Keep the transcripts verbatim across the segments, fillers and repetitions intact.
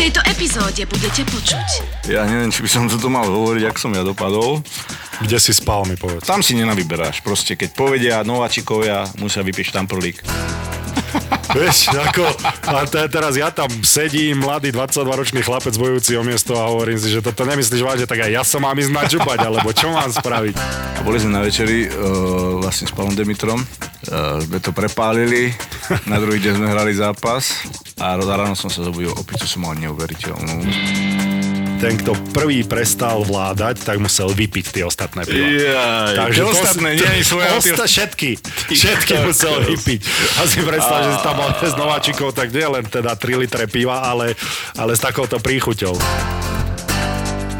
tejto epizóde budete počuť. Ja neviem, či by som toto mal hovoriť, ak som ja dopadol. Kde si spal, mi povedz. Tam si nenavyberáš, proste keď povedia nováčikovia, musia vypiť štamprlík. Vieš, ako, a te, teraz ja tam sedím, mladý dvadsaťdvaročný chlapec bojujúci o miesto a hovorím si, že toto nemyslíš vážne, tak aj ja sa mám ísť načupať, alebo čo mám spraviť? A boli sme na večeri uh, vlastne s Pálom Demitrom, uh, sme to prepálili, na druhý deň sme hrali zápas a ráno som sa zobudil, opäť som mal neuveriteľnú. Ten, kto prvý prestal vládať, tak musel vypiť tie ostatné piva. Jaj, takže to ostatné, to, nie je svoje. Osta- všetky, všetky musel vypiť. A si predstav, že si tam mal s nováčikov, tak nie len teda tri litre piva, ale, ale s takouto príchuťou.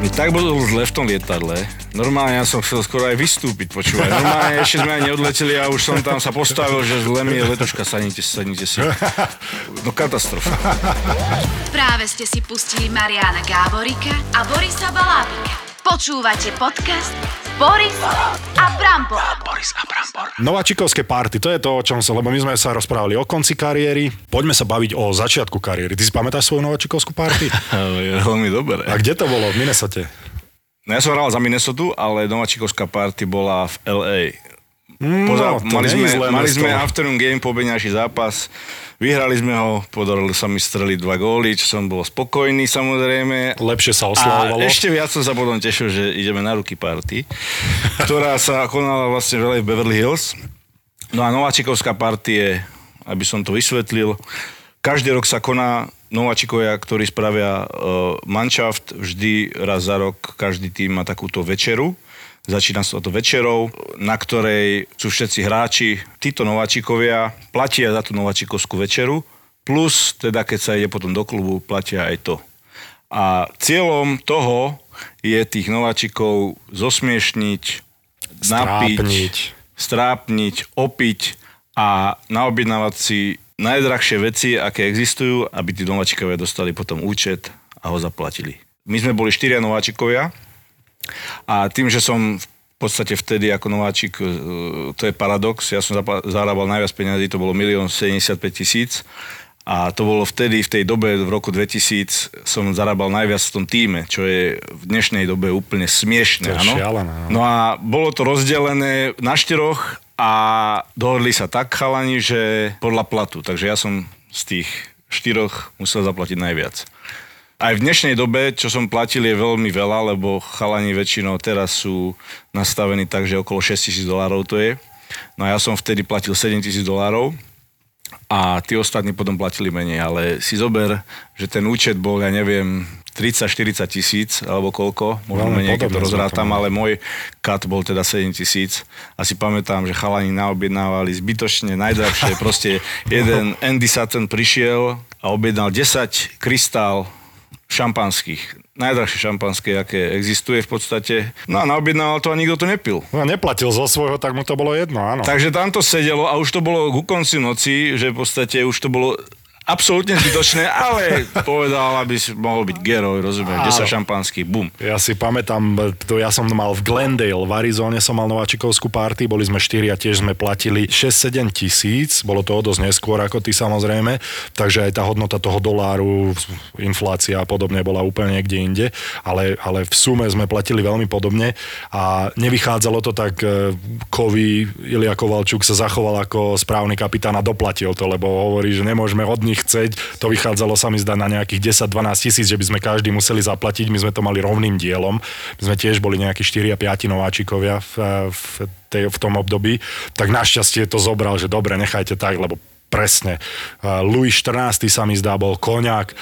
Mi tak bolo zle v tom lietadle. Normálne ja som chcel skoro aj vystúpiť, počúvaj. Normálne ešte sme aj neodleteli a už som tam sa postavil, že zle mi je letoška, sadnite si, sadnite si. No katastrofa. Práve ste si pustili Mariána Gáborika a Borisa Valábika. Počúvate podcast Boris a Brambor. Boris a Brambor. Nováčikovské party, to je to, o čom sa, lebo my sme sa rozprávali o konci kariéry. Poďme sa baviť o začiatku kariéry. Ty si pamätáš svoju nováčikovskú party? Je veľmi dobré. A kde to bolo? V Minnesote? No ja som hral za Minnesotu, ale nováčikovská party bola v el ej. Poza, no, mali sme, mali sme afternoon game, pobeňajší zápas. Vyhrali sme ho, podarilo sa mi streliť dva góly, čo som bol spokojný samozrejme. Lepšie sa oslavovalo. A ešte viac som sa potom tešil, že ideme na ruky party, ktorá sa konala vlastne veľa v Beverly Hills. No a nováčikovská party, aby som to vysvetlil, každý rok sa koná nováčikovia, ktorí spravia uh, manšaft, vždy raz za rok každý tým má takúto večeru. Začína sa to večerou, na ktorej sú všetci hráči, títo nováčikovia platia za tú nováčikovskú večeru, plus teda keď sa ide potom do klubu, platia aj to. A cieľom toho je tých nováčikov zosmiešniť, napiť, strápniť, strápniť opiť a naobjednávať si najdrahšie veci, aké existujú, aby tí nováčikovia dostali potom účet a ho zaplatili. My sme boli štyria nováčikovia, a tým, že som v podstate vtedy ako nováčik, to je paradox, ja som zarábal najviac peniazy, to bolo milión sedemdesiatpäť tisíc a to bolo vtedy, v tej dobe, v roku dvetisíc som zarábal najviac v tom týme, čo je v dnešnej dobe úplne smiešné. To je šialené, no? No a bolo to rozdelené na štyroch a dohodli sa tak chalani, že podľa platu, takže ja som z tých štyroch musel zaplatiť najviac. Aj v dnešnej dobe, čo som platil, je veľmi veľa, lebo chalani väčšinou teraz sú nastavení tak, že okolo šesťtisíc dolárov to je. No a ja som vtedy platil sedemtisíc dolárov a tí ostatní potom platili menej, ale si zober, že ten účet bol, ja neviem, tridsať štyridsať tisíc alebo koľko, možno menej, keď to rozrátam, ale môj cut bol teda sedem tisíc a si pamätám, že chalani naobjednávali zbytočne, najdrahšie, proste jeden Andy Sutton prišiel a objednal desať krystál šampanských. Najdrahšie šampanské, aké existuje v podstate. No a naobjednával to a nikto to nepil. No neplatil zo svojho, tak mu to bolo jedno, áno. Takže tam to sedelo a už to bolo ku koncu noci, že v podstate už to bolo absolútne zbytočné, ale povedal, aby si mohol byť geroj, rozumieš, desať šampanských, bum. Ja si pamätám, to ja som mal v Glendale, v Arizóne som mal nováčikovskú party, boli sme štyri a tiež sme platili šesť sedem tisíc, bolo to dosť neskôr ako ty samozrejme, takže aj tá hodnota toho doláru, inflácia a podobne bola úplne niekde inde, ale, ale v sume sme platili veľmi podobne a nevychádzalo to tak, kovy, Iľja Kovaľčuk sa zachoval ako správny kapitán a doplatil to, lebo hovorí, že nemôžeme od nich chceť, to vychádzalo sa mi zdá na nejakých desať dvanásť tisíc, že by sme každý museli zaplatiť, my sme to mali rovným dielom, my sme tiež boli nejakí štyria päť nováčikovia v, v, tej, v tom období, tak našťastie to zobral, že dobre, nechajte tak, lebo presne, Louis štrnásty sa mi zdá bol koňak,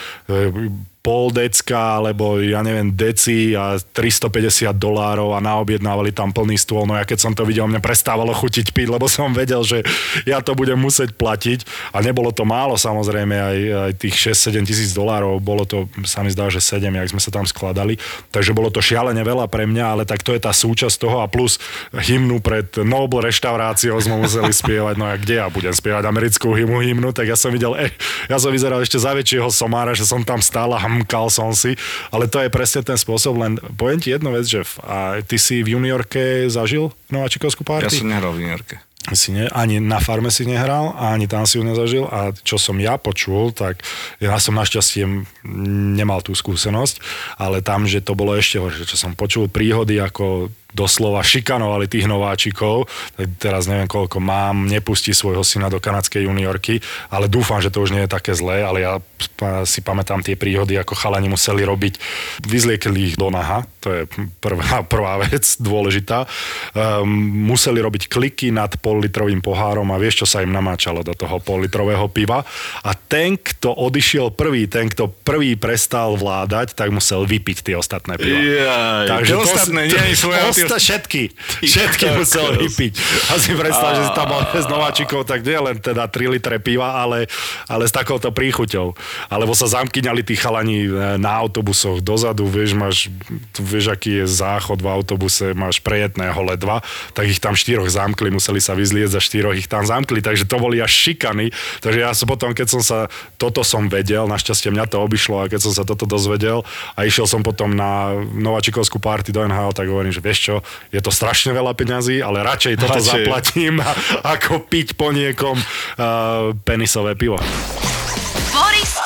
pol decka, alebo ja neviem, deci a tristopäťdesiat dolárov a naobjednávali tam plný stôl. No ja keď som to videl, mne prestávalo chutiť piť, lebo som vedel, že ja to budem musieť platiť. A nebolo to málo, samozrejme, aj, aj tých šesť sedem tisíc dolárov, bolo to, sa mi zdá, že sedem, jak sme sa tam skladali. Takže bolo to šialene veľa pre mňa, ale tak to je tá súčasť toho a plus hymnu pred Noble reštauráciou sme museli spievať. No a kde ja budem spievať americkú hymnu, hymnu? Tak ja som videl, eh, ja som vyzeral ešte za väčšieho somára, že som tam stál a kal som si, ale to je presne ten spôsob, len poviem ti jednu vec, že a ty si v juniorke zažil nováčikovskú party? Ja som nehral v juniorke. si ne, ani na farme si nehral, ani tam si ju nezažil a čo som ja počul, tak ja som našťastie nemal tú skúsenosť, ale tam, že to bolo ešte horšie, čo som počul príhody, ako doslova šikanovali tých nováčikov, tak teraz neviem koľko mám, nepustí svojho syna do kanadskej juniorky, ale dúfam, že to už nie je také zlé, ale ja si pamätám tie príhody, ako chalani museli robiť, vyzliekli ich do naha, to je prvá, prvá vec dôležitá, um, museli robiť kliky nad pollitrovým pohárom a vieš, čo sa im namáčalo do toho pollitrového piva a ten, kto odišiel prvý, ten, kto prvý prestal vládať, tak musel vypiť tie ostatné piva. Jaj, Takže to ostatné nie je svoje Osta, všetky. Všetky musel vypiť. A si predstav, že si tam mal z nováčikov, tak nie len teda tri litre piva, ale, ale s takouto príchuťou. Alebo sa zamkyňali tí chalani na autobusoch dozadu, vieš, máš, vieš, aký je záchod v autobuse, máš prejetného ledva, tak ich tam štyroch zamkli, museli sa vyzlieť za štyroch, ich tam zamkli, takže to boli až šikany. Takže ja som potom, keď som sa, toto som vedel, našťastie mňa to obišlo, a keď som sa toto dozvedel a išiel som potom na nováčikovskú party do en há el, tak hovorím, že vieš čo, je to strašne veľa peňazí, ale radšej toto radšej. zaplatím, ako piť po niekom uh, penisové pivo. Boris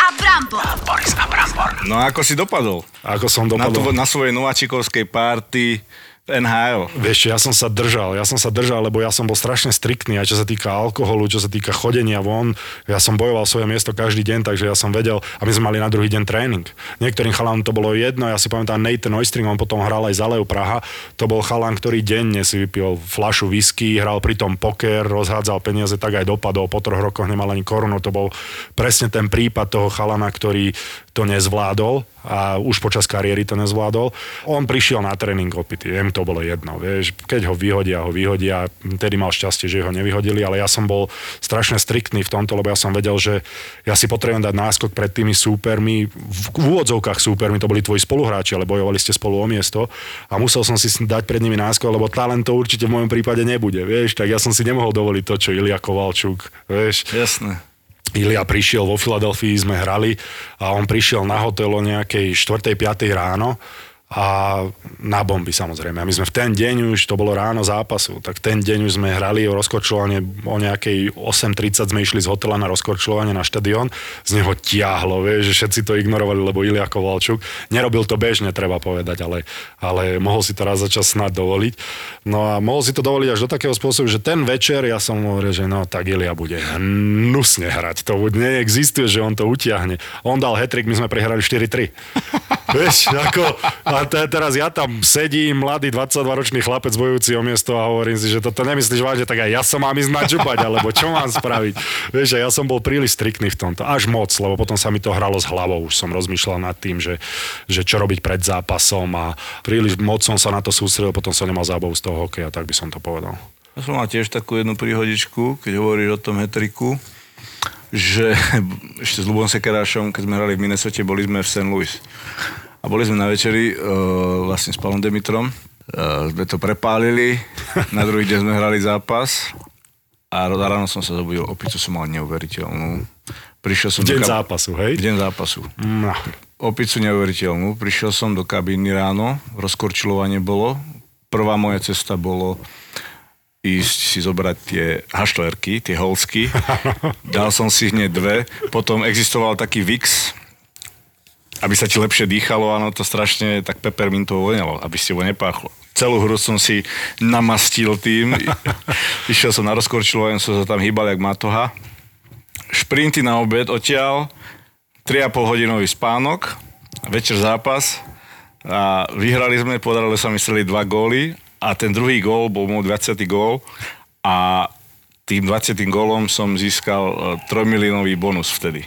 a Brambor. Boris a Brambor. No ako si dopadol? Ako som dopadol? Na, to, na svojej nováčikovskej party en há el. Vieš, ja som sa držal, ja som sa držal, lebo ja som bol strašne striktný, aj čo sa týka alkoholu, čo sa týka chodenia von. Ja som bojoval svoje miesto každý deň, takže ja som vedel, a my sme mali na druhý deň tréning. Niektorým chalánom to bolo jedno, ja si pamätám Nathan Oystrick, on potom hral aj za Lev Praha, to bol chalán, ktorý denne si vypil fľašu whisky, hral pritom poker, rozhádzal peniaze, tak aj dopadol, po troch rokoch nemal ani korunu, to bol presne ten prípad toho chalana, ktorý to nezvládol a už počas kariéry to nezvládol. On prišiel na tréning opitý, jem to bolo jedno, vieš, keď ho vyhodia, ho vyhodia, tedy mal šťastie, že ho nevyhodili, ale ja som bol strašne striktný v tomto, lebo ja som vedel, že ja si potrebujem dať náskok pred tými súpermi, v úvodzovkách súpermi, to boli tvoji spoluhráči, ale bojovali ste spolu o miesto a musel som si dať pred nimi náskok, lebo talent to určite v mojom prípade nebude, vieš, tak ja som si nemohol dovoliť to, čo Iľja Kovaľčuk, vieš. Jasné. Iľja prišiel, vo Filadelfii sme hrali a on prišiel na hotel o nejakej štvrtej piatej ráno a na bomby samozrejme. A my sme v ten deň už, to bolo ráno zápasu, tak ten deň už sme hrali o rozkorčľovanie, o nejakej osem tridsať sme išli z hotela na rozkorčľovanie na štadión, z neho tiahlo, vieš, že všetci to ignorovali, lebo Iľja Kovaľčuk nerobil to bežne, treba povedať, ale, ale mohol si to raz za čas snad dovoliť. No a mohol si to dovoliť až do takého spôsobu, že ten večer ja som hovoril, že no tak Iľja bude hnusne hrať, to neexistuje, že on to utiahne. On dal hat-trick, my sme prehrali štyri tri. Vieš, ako, a te, teraz ja tam sedím, mladý dvadsaťdvaročný chlapec bojujúci o miesto a hovorím si, že toto nemyslíš vážne, tak aj ja som mám ísť načupať, alebo čo mám spraviť. Vieš, ja som bol príliš striktný v tomto, až moc, lebo potom sa mi to hralo s hlavou, už som rozmýšľal nad tým, že, že čo robiť pred zápasom a príliš moc som sa na to sústredil, potom som nemal zábavu z toho hokeja, tak by som to povedal. Ja som mal tiež takú jednu príhodičku, keď hovoríš o tom hat-tricku, že ešte s Ľubom Sekerášom, keď sme hrali v Minnesote, boli sme v Saint Louis. A boli sme na večeri e, vlastne s Pálom Demitrom. E, sme to prepálili, na druhý deň sme hrali zápas a ráno som sa zobudil, opicu som mal neuveriteľnú. Prišiel som deň do kab... zápasu, hej? Deň zápasu. No. Opicu neuveriteľnú. Prišiel som do kabíny ráno, rozkorčilovanie bolo. Prvá moja cesta bolo ísť si zobrať tie haštlerky, tie holsky. Dal som si hneď dve. Potom existoval taký Vicks, aby sa ti lepšie dýchalo, áno, to strašne tak pepermintovo voňalo, aby ste ho nepáchlo. Celú hru som si namastil tým, išiel som na rozkorčilovanie, som sa tam hýbal jak matoha. Šprinty na obed, odtiaľ, tri a pol hodinový spánok, večer zápas a vyhrali sme, podarilo sa mi streliť dva góly a ten druhý gól bol môj dvadsiaty gól a tým dvadsiatym gólom som získal trojmiliónový bonus vtedy.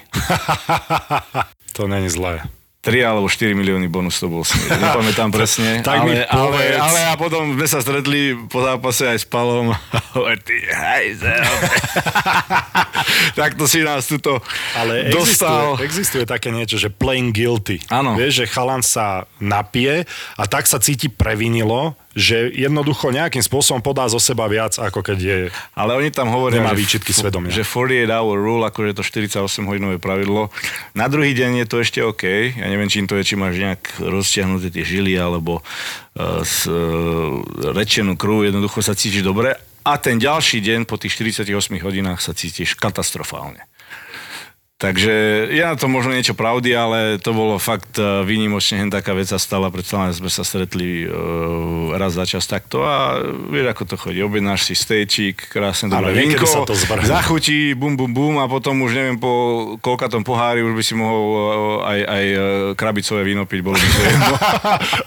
To není zlé. tri alebo štyri milióny bonus to bol smieť. Nepamätám presne. Tak ale, ale, ale a potom sme sa stretli po zápase aj s Palom. Ty hajzel. Tak to si nás tuto ale dostal. Existuje, existuje také niečo, že playing guilty. Áno. Vieš, že chalan sa napije a tak sa cíti previnilo, že jednoducho nejakým spôsobom podá zo seba viac, ako keď je... Ale oni tam hovoria, nemá výčitky svedomia, že forty-eight hour rule, akože to štyridsaťosemhodinové pravidlo. Na druhý deň je to ešte OK. Ja neviem, čím to je, či máš nejak rozťahnuté tie žily, alebo uh, s, uh, rečenú krv, jednoducho sa cítiš dobre, a ten ďalší deň po tých štyridsiatich ôsmich hodinách sa cítiš katastrofálne. Takže je na to možno niečo pravdy, ale to bolo fakt výnimočne, hen taká vec sa stala, pretože sme sa stretli uh, raz za čas takto a vieš, ako to chodí, objednáš si stejčík, krásne dobré vínko, zachutí, bum, bum, bum a potom už neviem po koľkatom pohári už by si mohol uh, aj, aj krabicové víno piť, bolo by to jedno.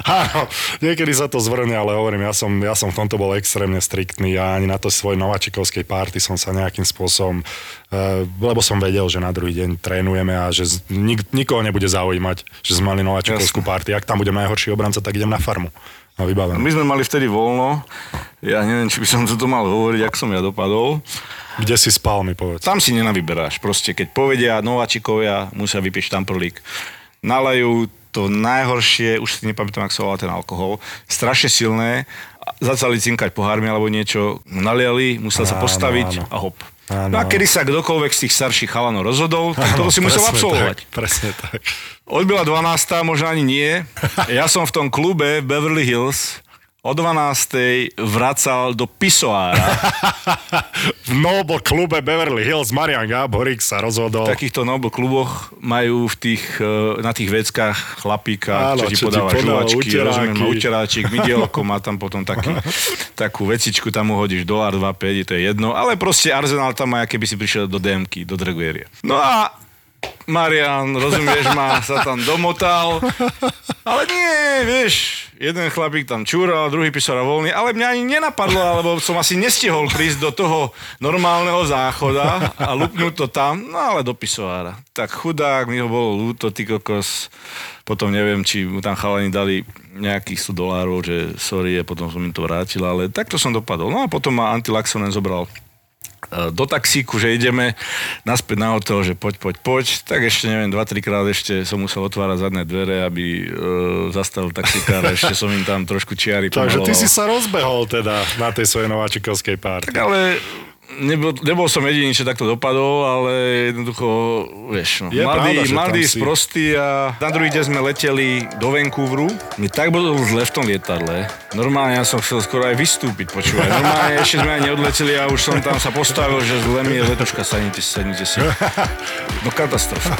Áno, niekedy sa to zvrhne, ale hovorím, ja som, ja som v tomto bol extrémne striktný, ja ani na to svojej nováčikovskej párty som sa nejakým spôsobom, uh, lebo som vedel, že na druhý deň trénujeme a že nik- nikoho nebude zaujímať, že sme mali nováčikovskú party. Ak tam budem najhorší obranca, tak idem na farmu. No, vybavené. My sme mali vtedy voľno. Ja neviem, či by som to mal hovoriť, ak som ja dopadol. Kde si spal, mi povedz. Tam si nenavyberáš. Proste, keď povedia nováčikovia, musia vypiť štamprlík. Nalajú to najhoršie, už si nepamätám, ak sa volá ten alkohol, strašne silné, začali cinkať pohármi alebo niečo, naliali, musel sa postaviť áno, áno. a hop. Áno. No a kedy sa kdokoľvek z tých starších chalanov rozhodol, tak toto si musel absolvovať. Tak, presne tak. Odbila dvanásta, možno ani nie. Ja som v tom klube Beverly Hills o dvanástej vracal do pisoára. V Noble klube Beverly Hills Marián Gáborik sa rozhodol. V takýchto Noble kluboch majú v tých, na tých veckách chlapíka, čo ti podáva žuvačky, rozumiem, uteráčik, mydielko má tam potom taký, takú vecičku, tam mu hodíš dolár, dva, päť, to je jedno, ale proste Arsenal tam má, keby si prišiel do dé emky, do Drguerie. No a Marián, rozumieš ma, sa tam domotal, ale nie, vieš, jeden chlapík tam čúral, druhý písora voľný, ale mňa ani nenapadlo, alebo som asi nestihol prísť do toho normálneho záchoda a lupnúť to tam, no ale do pisoára. Tak chudák, mi ho bolo ľúto, ty kokos, potom neviem, či mu tam chalani dali nejakých sto dolárov, že sorry, a potom som im to vrátil, ale takto som dopadol. No a potom ma antilaxonen zobral do taxíku, že ideme naspäť na hotel, že poď, poď, poď. Tak ešte, neviem, dva tri krát ešte som musel otvárať zadné dvere, aby e, zastavil taxikára. Ešte som im tam trošku čiary pomaloval. Takže ty si sa rozbehol teda na tej svojej nováčikovskej párty. Tak ale nebol, nebol som jediný, čo takto dopadol, ale jednoducho, vieš, no, je mladý, pravda, mladý sprostý a na druhý deň sme leteli do Vancouveru. Mi tak bolo zle v tom lietadle. Normálne ja som chcel skoro aj vystúpiť, počúvať. Normálne ešte sme aj neodleteli a už som tam sa postavil, že zle mi je letoška, sadnite si, sadnite si. No katastrofa.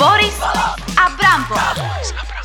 Boris a Brambo.